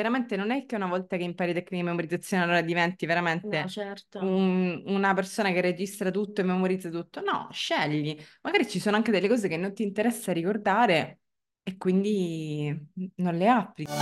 veramente non è che una volta che impari tecniche di memorizzazione allora diventi veramente una persona che registra tutto e memorizza tutto. No, scegli. Magari ci sono anche delle cose che non ti interessa ricordare e quindi non le applichi.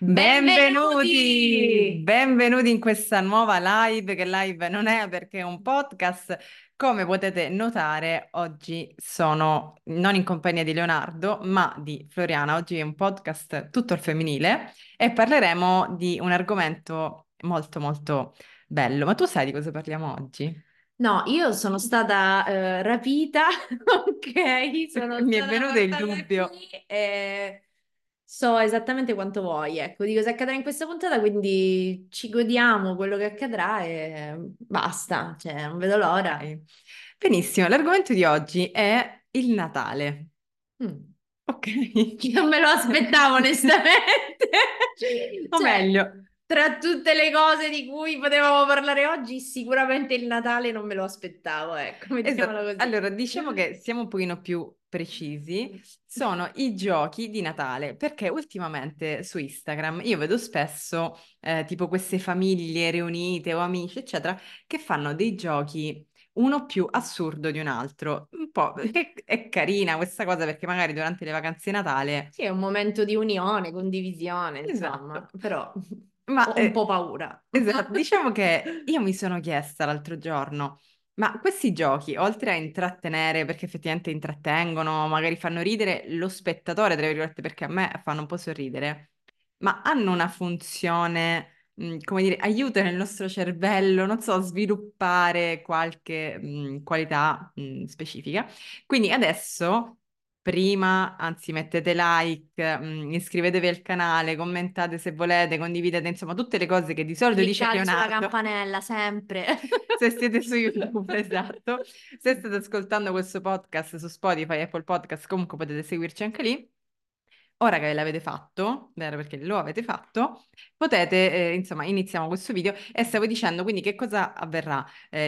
Benvenuti! Benvenuti in questa nuova live, che live non è perché è un podcast. Come potete notare, oggi sono non in compagnia di Leonardo, ma di Floriana. Oggi è un podcast tutto al femminile e parleremo di un argomento molto molto bello. Ma tu sai di cosa parliamo oggi? No, io sono stata rapita, ok? Mi è venuto il dubbio. So esattamente quanto vuoi, ecco, di cosa accadrà in questa puntata, quindi ci godiamo quello che accadrà e basta, cioè non vedo l'ora. Benissimo, l'argomento di oggi è il Natale. Ok. Non me lo aspettavo onestamente. O meglio, tra tutte le cose di cui potevamo parlare oggi, sicuramente il Natale non me lo aspettavo, ecco, mettiamolo così. Allora, diciamo che siamo un pochino più precisi, sono i giochi di Natale, perché ultimamente su Instagram io vedo spesso tipo queste famiglie riunite o amici eccetera che fanno dei giochi uno più assurdo di un altro, un po' è carina questa cosa perché magari durante le vacanze di Natale sì, è un momento di unione, condivisione, insomma, esatto. Però ho un po' paura. Esatto, diciamo che io mi sono chiesta l'altro giorno: ma questi giochi, oltre a intrattenere, perché effettivamente intrattengono, magari fanno ridere lo spettatore, tra virgolette, perché a me fanno un po' sorridere, ma hanno una funzione, come dire, aiutano il nostro cervello, non so, a sviluppare qualche qualità specifica. Quindi adesso, prima, anzi mettete like, iscrivetevi al canale, commentate se volete, condividete, insomma tutte le cose che di solito dice Leonardo. Cliccate sulla campanella, sempre. Se siete su YouTube, esatto. Se state ascoltando questo podcast su Spotify, Apple Podcast, comunque potete seguirci anche lì. Ora che l'avete fatto, vero, perché lo avete fatto, potete, insomma, iniziamo questo video e stavo dicendo quindi che cosa avverrà.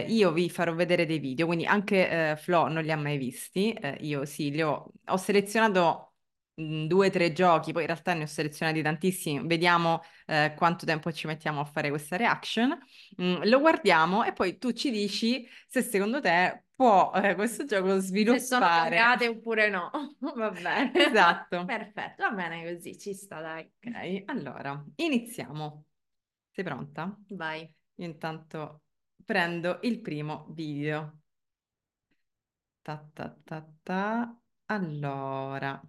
Io vi farò vedere dei video, quindi anche Flo non li ha mai visti, io sì, li ho selezionato 2 o 3 giochi, poi in realtà ne ho selezionati tantissimi, vediamo quanto tempo ci mettiamo a fare questa reaction, lo guardiamo e poi tu ci dici se secondo te può questo gioco sviluppare. Se sono cagate oppure no, va bene. Esatto. Perfetto, va bene così, ci sta, dai. Ok, allora, iniziamo. Sei pronta? Vai. Io intanto prendo il primo video. Ta ta ta ta. Allora,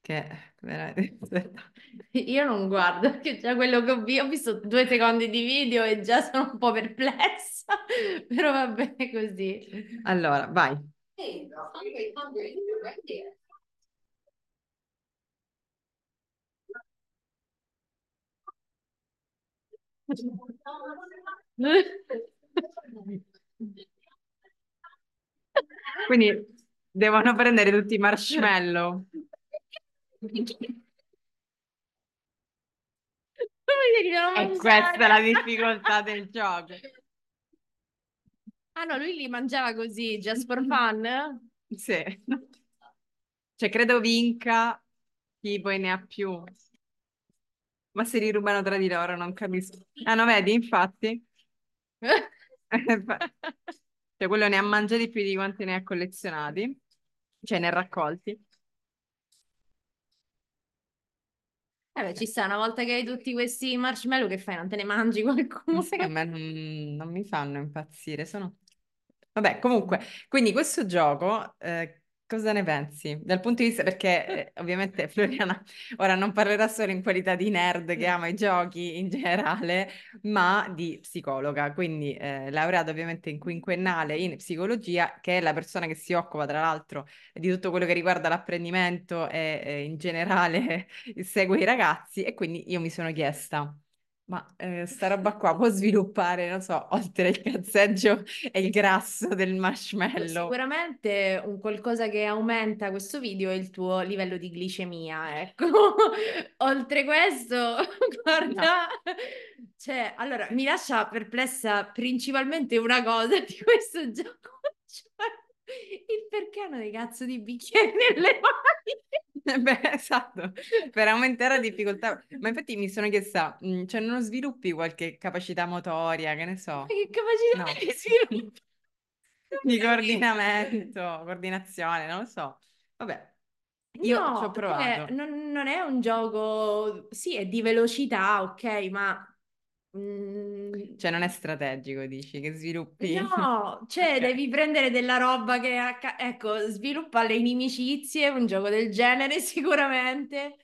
che veramente... Io non guardo, perché già quello che ho visto 2 secondi di video e già sono un po' perplessa, però va bene così. Allora, vai. Quindi devono prendere tutti i marshmallow. E questa è la difficoltà del gioco. Ah no, lui li mangiava così, just for fun? Sì. Cioè credo vinca chi poi ne ha più. Ma se li rubano tra di loro, non capisco. Ah no, vedi, infatti. Cioè quello ne ha mangiati più di quanti ne ha collezionati. Cioè ne ha raccolti. Beh, ci sta, una volta che hai tutti questi marshmallow che fai? Non te ne mangi qualcuno? Ma sai che a me non mi fanno impazzire, sono... Vabbè, comunque, quindi questo gioco, cosa ne pensi? Dal punto di vista, perché ovviamente Floriana ora non parlerà solo in qualità di nerd che ama i giochi in generale, ma di psicologa, quindi laureata ovviamente in quinquennale in psicologia, che è la persona che si occupa tra l'altro di tutto quello che riguarda l'apprendimento e in generale segue i ragazzi, e quindi io mi sono chiesta... Ma sta roba qua può sviluppare, non so, oltre il cazzeggio e il grasso del marshmallow. Sicuramente un qualcosa che aumenta questo video è il tuo livello di glicemia, ecco. Oltre questo, guarda, no. Cioè, allora, mi lascia perplessa principalmente una cosa di questo gioco. Cioè, il perché hanno dei cazzo di bicchieri nelle mani. Beh, esatto, per aumentare la difficoltà. Ma infatti mi sono chiesta, cioè non sviluppi qualche capacità motoria, che ne so? Che capacità di sviluppo? Di coordinamento, coordinazione, non lo so. Vabbè. Io no, ci ho provato. Non è un gioco, sì, è di velocità, ok, ma... Cioè non è strategico, dici, che sviluppi? No, cioè okay, devi prendere della roba che... Ecco, sviluppa le inimicizie, un gioco del genere sicuramente,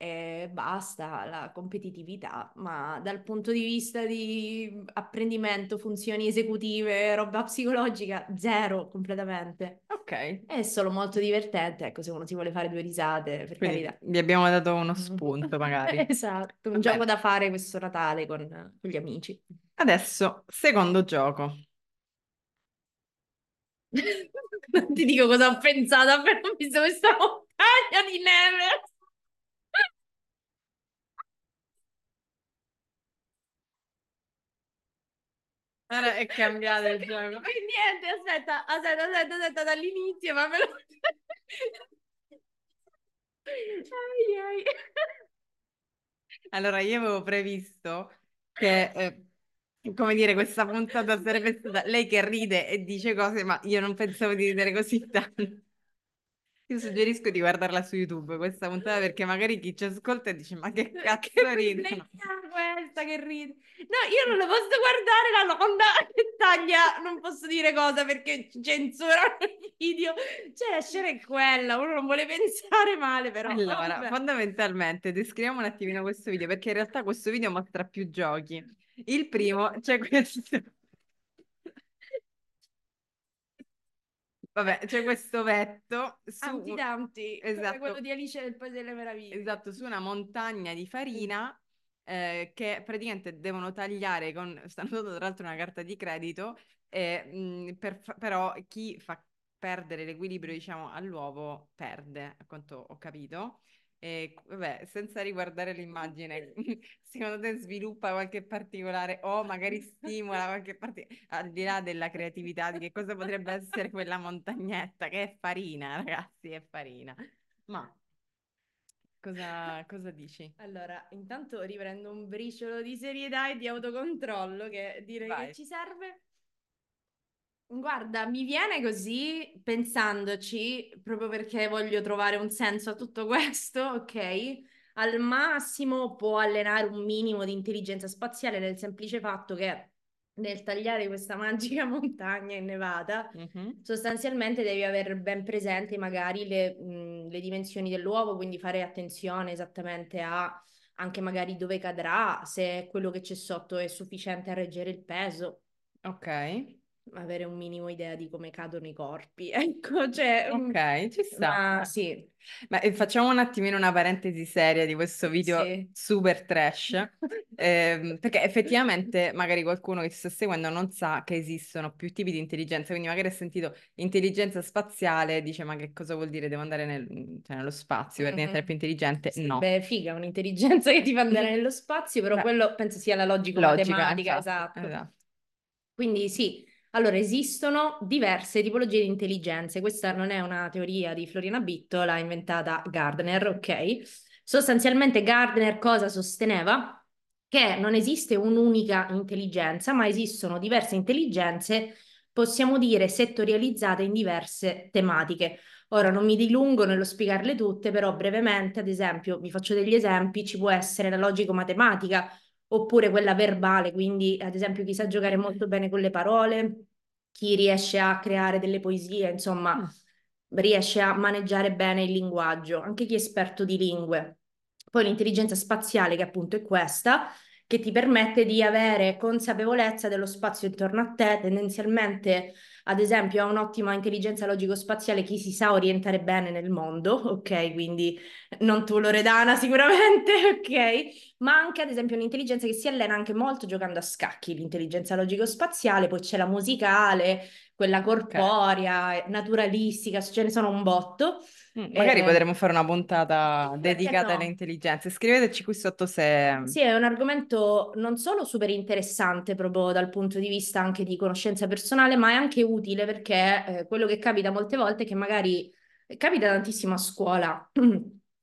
e basta, la competitività, ma dal punto di vista di apprendimento, funzioni esecutive, roba psicologica, zero completamente. Ok. È solo molto divertente, ecco, se uno si vuole fare due risate, per quindi carità. Gli abbiamo dato uno spunto magari. Esatto, un gioco da fare questo Natale con gli amici. Adesso, secondo gioco. Non ti dico cosa ho pensato, però ho visto questa montagna di neve. Allora, è cambiato il gioco. Niente, aspetta, dall'inizio, ma me lo... Ai. Allora, io avevo previsto che, come dire, questa puntata sarebbe stata lei che ride e dice cose, ma io non pensavo di ridere così tanto. Io suggerisco di guardarla su YouTube, questa puntata, perché magari chi ci ascolta dice ma che cazzo ride? Questa che ride. No, io non la posso guardare, la Londa taglia, non posso dire cosa perché censura il video. Cioè la scena è quella, uno non vuole pensare male però. Allora, fondamentalmente, descriviamo un attimino questo video, perché in realtà questo video mostra più giochi. Il primo, c'è questo... Vabbè, c'è questo vetto su... Antitanti, esatto, quello di Alice nel Paese delle Meraviglie. Esatto, su una montagna di farina che praticamente devono tagliare con... Stanno dando tra l'altro una carta di credito, però chi fa perdere l'equilibrio, diciamo, all'uovo perde, a quanto ho capito. E, vabbè, senza riguardare l'immagine, secondo te sviluppa qualche particolare o magari stimola qualche parte, al di là della creatività, di che cosa potrebbe essere quella montagnetta, che è farina, ragazzi, è farina. Ma cosa dici? Allora, intanto riprendo un briciolo di serietà e di autocontrollo che direi che ci serve. Guarda, mi viene così pensandoci, proprio perché voglio trovare un senso a tutto questo, ok? Al massimo può allenare un minimo di intelligenza spaziale nel semplice fatto che nel tagliare questa magica montagna innevata, sostanzialmente devi avere ben presente magari le dimensioni dell'uovo, quindi fare attenzione esattamente a anche magari dove cadrà, se quello che c'è sotto è sufficiente a reggere il peso. Ok. Avere un minimo idea di come cadono i corpi, ecco, cioè... Ok, ci sta. Ma sì. Ma facciamo un attimino una parentesi seria di questo video super trash, perché effettivamente magari qualcuno che ci sta seguendo non sa che esistono più tipi di intelligenza, quindi magari ha sentito intelligenza spaziale, dice ma che cosa vuol dire, devo andare nello spazio per diventare più intelligente? Sì, no. Beh, figa, un'intelligenza che ti fa andare nello spazio, però quello penso sia la logica matematica, esatto. Quindi sì. Allora, esistono diverse tipologie di intelligenze, questa non è una teoria di Floriana, l'ha inventata Gardner, ok? Sostanzialmente Gardner cosa sosteneva? Che non esiste un'unica intelligenza, ma esistono diverse intelligenze, possiamo dire settorializzate in diverse tematiche. Ora non mi dilungo nello spiegarle tutte, però brevemente, ad esempio, vi faccio degli esempi, ci può essere la logico-matematica, oppure quella verbale, quindi ad esempio chi sa giocare molto bene con le parole, chi riesce a creare delle poesie, insomma, riesce a maneggiare bene il linguaggio, anche chi è esperto di lingue. Poi l'intelligenza spaziale, che appunto è questa, che ti permette di avere consapevolezza dello spazio intorno a te, tendenzialmente, ad esempio, ha un'ottima intelligenza logico-spaziale chi si sa orientare bene nel mondo, ok? Quindi non tu Loredana sicuramente, ok? Ma anche, ad esempio, un'intelligenza che si allena anche molto giocando a scacchi, l'intelligenza logico-spaziale, poi c'è la musicale, quella corporea, okay, naturalistica, ce ne sono un botto. Magari potremmo fare una puntata dedicata alle intelligenze. Scriveteci qui sotto se... Sì, è un argomento non solo super interessante proprio dal punto di vista anche di conoscenza personale, ma è anche utile perché quello che capita molte volte è che magari capita tantissimo a scuola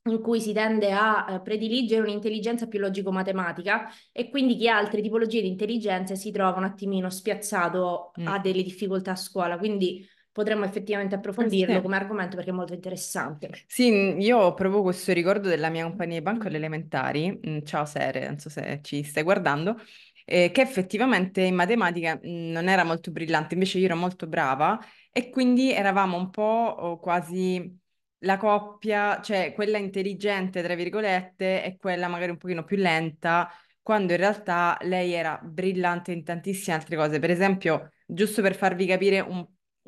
in cui si tende a prediligere un'intelligenza più logico-matematica e quindi chi ha altre tipologie di intelligenze si trova un attimino spiazzato a delle difficoltà a scuola, quindi potremmo effettivamente approfondirlo come argomento perché è molto interessante. Sì, io ho proprio questo ricordo della mia compagna di banco alle elementari, ciao Sere, non so se ci stai guardando, che effettivamente in matematica non era molto brillante, invece io ero molto brava e quindi eravamo un po' quasi... la coppia, cioè quella intelligente tra virgolette e quella magari un pochino più lenta, quando in realtà lei era brillante in tantissime altre cose. Per esempio, giusto per farvi capire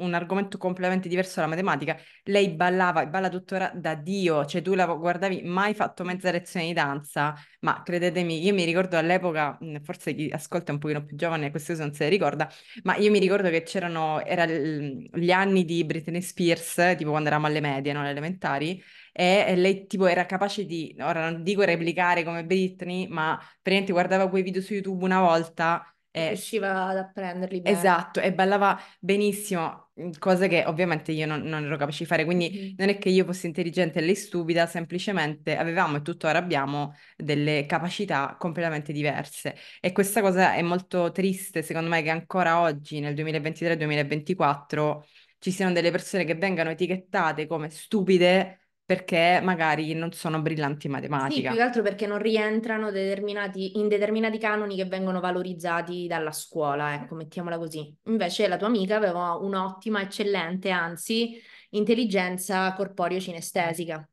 un argomento completamente diverso dalla matematica, lei ballava e balla tuttora da Dio, cioè tu la guardavi, mai fatto mezza lezione di danza, ma credetemi, io mi ricordo all'epoca, forse chi ascolta è un pochino più giovane, queste cose non se le ricorda, ma io mi ricordo che era gli anni di Britney Spears, tipo quando eravamo alle medie, non alle elementari, e lei tipo era capace di, ora non dico replicare come Britney, ma praticamente guardava quei video su YouTube una volta, riusciva ad apprenderli bene. Esatto, e ballava benissimo, cosa che ovviamente io non ero capace di fare, quindi non è che io fossi intelligente e lei stupida, semplicemente avevamo e tuttora abbiamo delle capacità completamente diverse e questa cosa è molto triste secondo me, che ancora oggi nel 2023-2024 ci siano delle persone che vengano etichettate come stupide perché magari non sono brillanti in matematica. Sì, più che altro perché non rientrano in determinati canoni che vengono valorizzati dalla scuola, ecco, mettiamola così. Invece la tua amica aveva un'ottima, eccellente, anzi, intelligenza corporeo-cinestesica.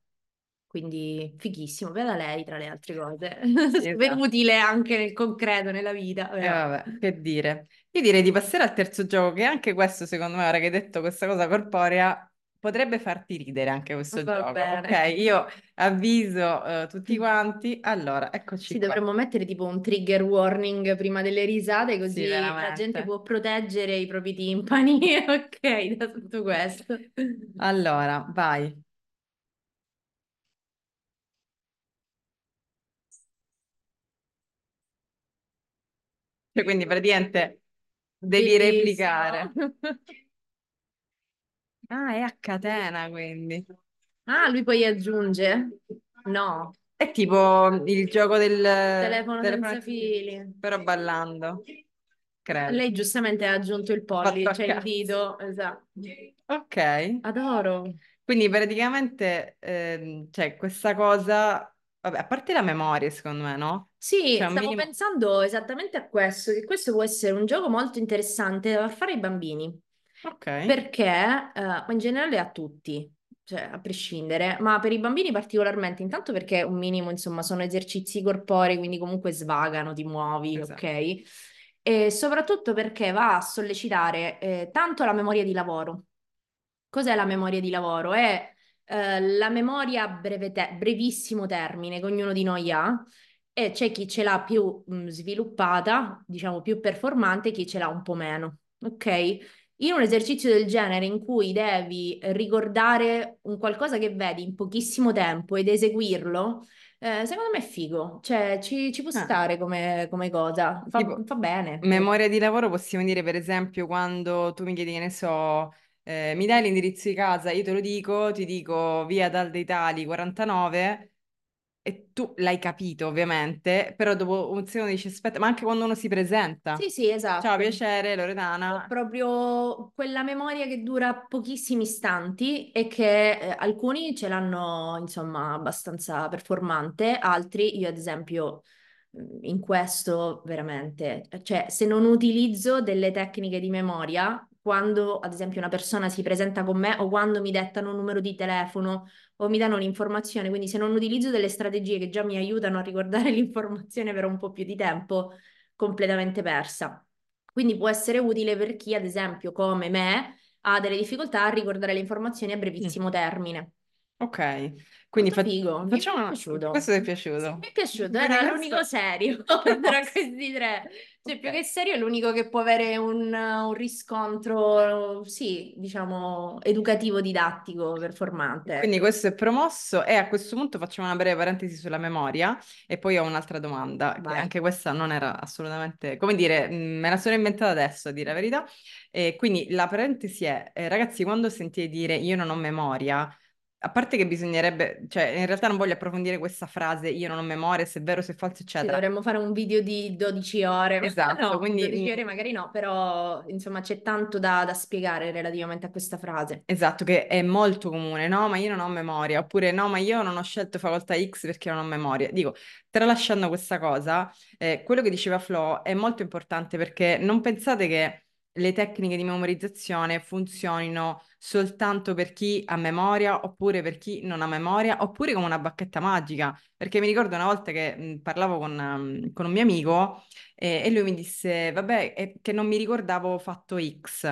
Quindi fighissimo, bella lei tra le altre cose. Sì, esatto. Utile anche nel concreto, nella vita. Vabbè, che dire. Io direi di passare al terzo gioco, che anche questo, secondo me, ora che hai detto questa cosa corporea, potrebbe farti ridere anche questo gioco, bene. Ok? Io avviso tutti quanti, allora eccoci qua. Dovremmo mettere tipo un trigger warning prima delle risate così la gente può proteggere i propri timpani, ok, da tutto questo. Allora, vai. Cioè, quindi praticamente devi replicare. Ah, è a catena, quindi. Ah, lui poi aggiunge? No. È tipo il gioco del... Telefono senza fili. Però ballando, credo. Lei giustamente ha aggiunto il pollice, cioè il dito, esatto. Ok. Adoro. Quindi praticamente, cioè, questa cosa... Vabbè, a parte la memoria, secondo me, no? Sì, cioè, stavo pensando esattamente a questo, che questo può essere un gioco molto interessante da fare ai bambini. Okay. Perché in generale a tutti, cioè a prescindere, ma per i bambini particolarmente, intanto perché un minimo insomma sono esercizi corporei, quindi comunque svagano, ti muovi, esatto. Ok? E soprattutto perché va a sollecitare tanto la memoria di lavoro. Cos'è la memoria di lavoro? È la memoria a brevissimo termine che ognuno di noi ha. E c'è chi ce l'ha più sviluppata, diciamo più performante, e chi ce l'ha un po' meno, ok? In un esercizio del genere in cui devi ricordare un qualcosa che vedi in pochissimo tempo ed eseguirlo, secondo me è figo, cioè ci può stare come cosa, fa bene. Memoria di lavoro possiamo dire per esempio quando tu mi chiedi che ne so, mi dai l'indirizzo di casa, io te lo dico, ti dico via Dal dei Tali 49... E tu l'hai capito ovviamente, però dopo un secondo dici aspetta, ma anche quando uno si presenta. Sì, esatto. Ciao, piacere, Loredana. Proprio quella memoria che dura pochissimi istanti e che alcuni ce l'hanno insomma abbastanza performante, altri io ad esempio in questo veramente, cioè se non utilizzo delle tecniche di memoria, quando ad esempio una persona si presenta con me o quando mi dettano un numero di telefono o mi danno un'informazione, quindi se non utilizzo delle strategie che già mi aiutano a ricordare l'informazione per un po' più di tempo, completamente persa. Quindi può essere utile per chi ad esempio come me ha delle difficoltà a ricordare le informazioni a brevissimo termine. Ok, quindi Molto figo, mi è facciamo una... piaciuto. Questo ti è Sì, mi piaciuto. è piaciuto, Bene, era l'unico adesso... serio tra questi tre. Cioè, più che Ok, serio, è l'unico che può avere un riscontro, sì, diciamo, educativo, didattico, performante, quindi ecco. questo è promosso e a questo punto facciamo una breve parentesi sulla memoria e poi ho un'altra domanda, che Vai. anche questa non era assolutamente, come dire, me la sono inventata adesso, a dire la verità. E quindi la parentesi è, ragazzi, quando sentite dire io non ho memoria, a parte che bisognerebbe, cioè in realtà non voglio approfondire questa frase, io non ho memoria, se è vero, se è falso, Sì, eccetera. dovremmo fare un video di 12 ore, Esatto, no, 12 quindi ore magari no, però insomma c'è tanto da spiegare relativamente a questa frase. esatto, che è molto comune, no, ma io non ho memoria, oppure no, ma io non ho scelto facoltà X perché non ho memoria. Dico, tralasciando questa cosa, quello che diceva Flo è molto importante perché non pensate che le tecniche di memorizzazione funzionino soltanto per chi ha memoria oppure per chi non ha memoria oppure come una bacchetta magica. Perché mi ricordo una volta che parlavo con un mio amico e lui mi disse, vabbè, che non mi ricordavo fatto X.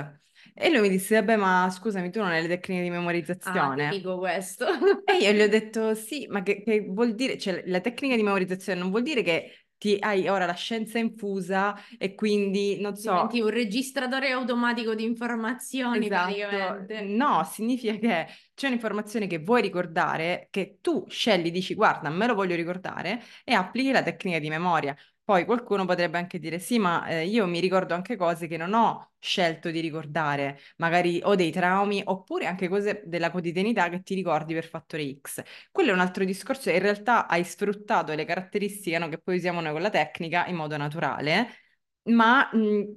E lui mi disse, vabbè, ma scusami, tu non hai le tecniche di Ah, memorizzazione? figo questo. E io gli ho detto sì, ma che vuol dire? Cioè, la tecnica di memorizzazione non vuol dire che ti hai ora la scienza infusa e quindi, non Diventi so, un registratore automatico di informazioni esatto, praticamente. no, significa che c'è un'informazione che vuoi ricordare, che tu scegli, dici, guarda, me lo voglio ricordare e applichi la tecnica di memoria. Poi qualcuno potrebbe anche dire, sì, ma io mi ricordo anche cose che non ho scelto di ricordare, magari ho dei traumi, oppure anche cose della quotidianità che ti ricordi per fattore X. Quello è un altro discorso, in realtà hai sfruttato le caratteristiche, no, che poi usiamo noi con la tecnica in modo naturale, ma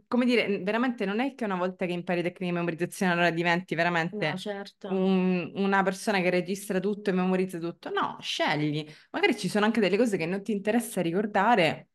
come dire, veramente non è che una volta che impari tecniche di memorizzazione allora diventi No, veramente certo. Una persona che registra tutto e memorizza tutto. No, scegli. Magari ci sono anche delle cose che non ti interessa ricordare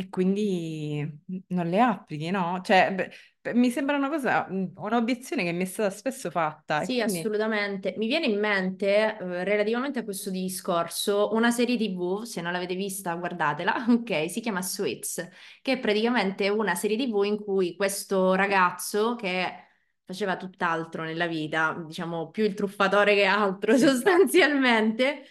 e quindi non le applichi, no? Cioè, mi sembra una cosa, un'obiezione che mi è stata spesso fatta e Sì, quindi assolutamente. Mi viene in mente, relativamente a questo discorso, una serie TV, se non l'avete vista, guardatela, ok, si chiama Suits, che è praticamente una serie TV in cui questo ragazzo che faceva tutt'altro nella vita, diciamo più il truffatore che altro sì, esatto. sostanzialmente,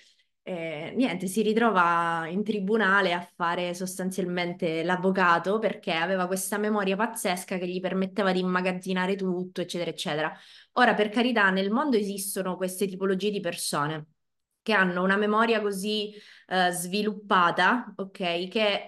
niente, si ritrova in tribunale a fare sostanzialmente l'avvocato perché aveva questa memoria pazzesca che gli permetteva di immagazzinare tutto, eccetera, eccetera. Ora, per carità, nel mondo esistono queste tipologie di persone che hanno una memoria così sviluppata, ok, che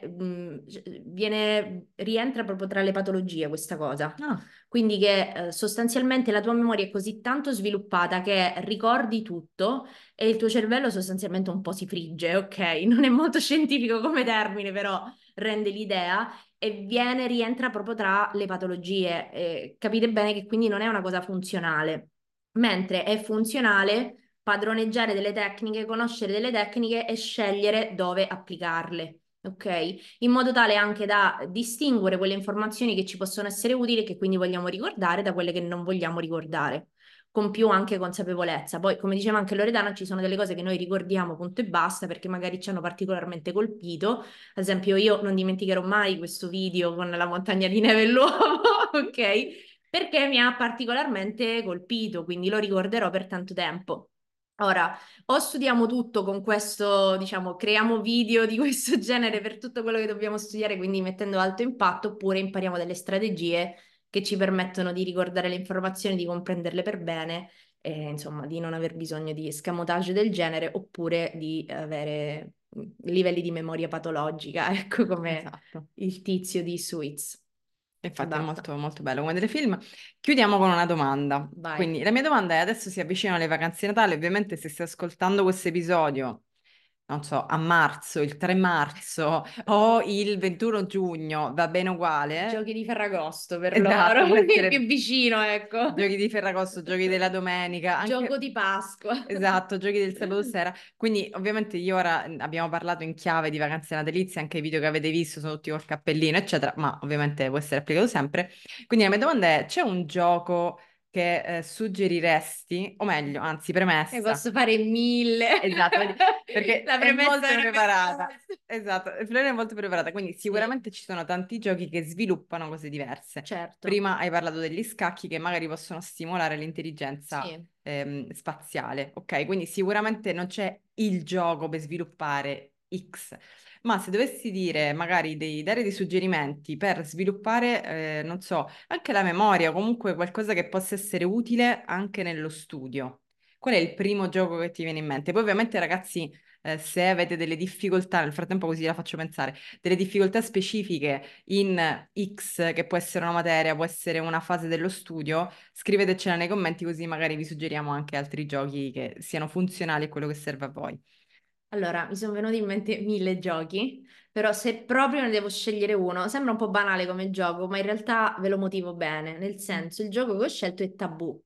rientra proprio tra le patologie questa cosa. Ah, Quindi che sostanzialmente la tua memoria è così tanto sviluppata che ricordi tutto e il tuo cervello sostanzialmente un po' si frigge, ok? Non è molto scientifico come termine, però rende l'idea e rientra proprio tra le patologie. Capite bene che quindi non è una cosa funzionale, mentre è funzionale padroneggiare delle tecniche, conoscere delle tecniche e scegliere dove applicarle. Ok? In modo tale anche da distinguere quelle informazioni che ci possono essere utili e che quindi vogliamo ricordare da quelle che non vogliamo ricordare, con più anche consapevolezza. Poi, come diceva anche Loredana, ci sono delle cose che noi ricordiamo, punto e basta, perché magari ci hanno particolarmente colpito. Ad esempio, io non dimenticherò mai questo video con la montagna di neve e l'uovo, ok? Perché mi ha particolarmente colpito, quindi lo ricorderò per tanto tempo. Ora, o studiamo tutto con questo, diciamo, creiamo video di questo genere per tutto quello che dobbiamo studiare, quindi mettendo alto impatto, oppure impariamo delle strategie che ci permettono di ricordare le informazioni, di comprenderle per bene e insomma di non aver bisogno di escamotage del genere, oppure di avere livelli di memoria patologica, ecco come esatto. il tizio di Suits. Infatti è Adatta, molto, molto bello come telefilm. Chiudiamo con una domanda. vai. Quindi la mia domanda è, adesso si avvicinano le vacanze di Natale, ovviamente se stai ascoltando questo episodio, non so, a marzo, il 3 marzo o il 21 giugno, va bene uguale. Giochi di Ferragosto per Esatto, loro, può quindi più essere vicino, ecco. giochi di Ferragosto, giochi della domenica, Gioco anche... di Pasqua. Esatto, giochi del sabato sera. Quindi ovviamente io ora abbiamo parlato in chiave di vacanze natalizie, anche i video che avete visto sono tutti col cappellino, eccetera, ma ovviamente può essere applicato sempre. Quindi la mia domanda è, c'è un gioco che suggeriresti, o meglio, anzi premessa. Ne posso fare 1000. Esatto, perché la premessa è molto preparata. Esatto, Floriana è molto preparata, quindi sicuramente sì, ci sono tanti giochi che sviluppano cose diverse. Certo. Prima hai parlato degli scacchi che magari possono stimolare l'intelligenza spaziale, ok? Quindi sicuramente non c'è il gioco per sviluppare X. Ma se dovessi dire, magari dare dei suggerimenti per sviluppare, non so, anche la memoria o comunque qualcosa che possa essere utile anche nello studio, qual è il primo gioco che ti viene in mente? Poi ovviamente ragazzi, se avete delle difficoltà, nel frattempo così la faccio pensare, delle difficoltà specifiche in X, che può essere una materia, può essere una fase dello studio, scrivetecela nei commenti così magari vi suggeriamo anche altri giochi che siano funzionali a quello che serve a voi. Allora, mi sono venuti in mente 1000 giochi, però se proprio ne devo scegliere uno, sembra un po' banale come gioco, ma in realtà ve lo motivo bene, nel senso il gioco che ho scelto è Tabù.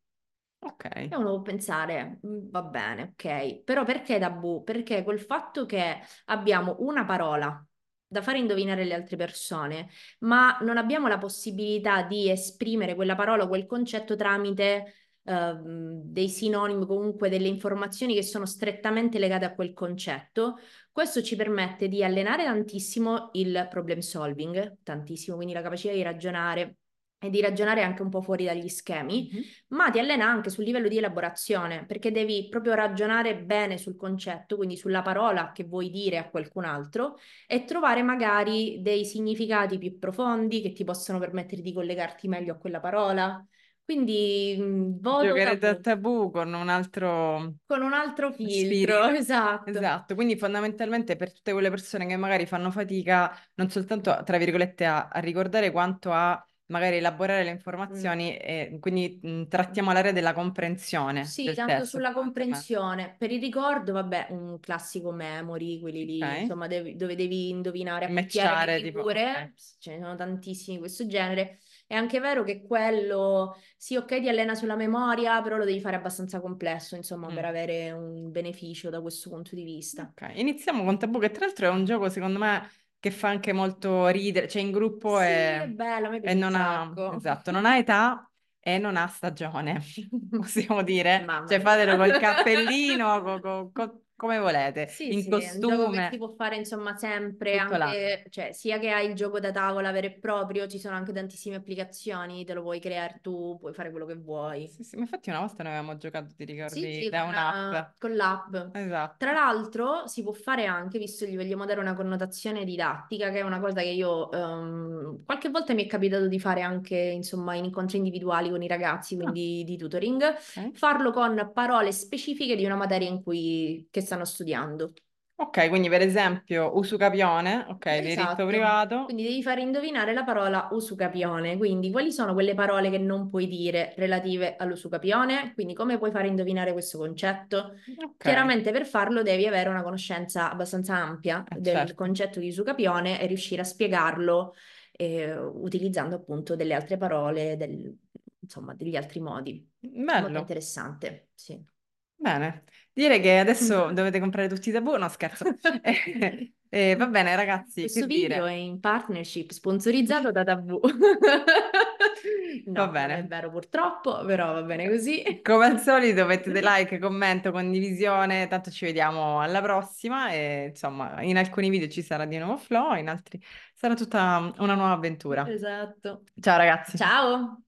Ok. E uno può pensare, va bene, ok, però perché Tabù? Perché col fatto che abbiamo una parola da fare indovinare le altre persone, ma non abbiamo la possibilità di esprimere quella parola o quel concetto tramite dei sinonimi, comunque delle informazioni che sono strettamente legate a quel concetto. Questo ci permette di allenare tantissimo il problem solving, tantissimo, quindi la capacità di ragionare e di ragionare anche un po' fuori dagli schemi, ma ti allena anche sul livello di elaborazione, perché devi proprio ragionare bene sul concetto, quindi sulla parola che vuoi dire a qualcun altro, e trovare magari dei significati più profondi che ti possono permettere di collegarti meglio a quella parola. Quindi giocare da Tabù con un altro filtro, esatto, quindi fondamentalmente per tutte quelle persone che magari fanno fatica non soltanto tra virgolette a ricordare quanto a magari elaborare le informazioni, e quindi trattiamo l'area della comprensione. Sì, del tanto testo, sulla comprensione. Per il ricordo, vabbè, un classico memory, quelli lì, insomma, dove devi indovinare, matchare figure, ce ne sono tantissimi di questo genere. È anche vero che quello, sì, ok, ti allena sulla memoria, però lo devi fare abbastanza complesso, insomma, per avere un beneficio da questo punto di vista. Ok, iniziamo con Tabù, che tra l'altro è un gioco, secondo me, che fa anche molto ridere, cioè in gruppo è bello, a me piace non ha età e non ha stagione, possiamo dire, cioè fatelo col cappellino, come volete, in costume. È un gioco che si può fare insomma sempre, anche, cioè, sia che hai il gioco da tavola vero e proprio, ci sono anche tantissime applicazioni, te lo puoi creare tu, puoi fare quello che vuoi. Sì, ma infatti una volta noi avevamo giocato, ti ricordi, da un'app. Con l'app. Esatto. Tra l'altro si può fare anche, visto che gli vogliamo dare una connotazione didattica, che è una cosa che io qualche volta mi è capitato di fare anche insomma in incontri individuali con i ragazzi, quindi di tutoring, farlo con parole specifiche di una materia in cui stanno studiando. Ok, quindi per esempio usucapione, ok, diritto privato. Quindi devi far indovinare la parola usucapione, quindi quali sono quelle parole che non puoi dire relative all'usucapione, quindi come puoi far indovinare questo concetto? Okay. Chiaramente per farlo devi avere una conoscenza abbastanza ampia del concetto di usucapione e riuscire a spiegarlo utilizzando appunto delle altre parole, insomma degli altri modi. Bello. Molto interessante, sì. Bene, direi che adesso dovete comprare tutti i Tabù, no scherzo, va bene ragazzi. Questo video è in partnership, sponsorizzato da Tabù. No, va bene. Non è vero purtroppo, però va bene così. Come al solito mettete like, commento, condivisione, tanto ci vediamo alla prossima e insomma in alcuni video ci sarà di nuovo Flo, in altri sarà tutta una nuova avventura. Esatto. Ciao ragazzi. Ciao.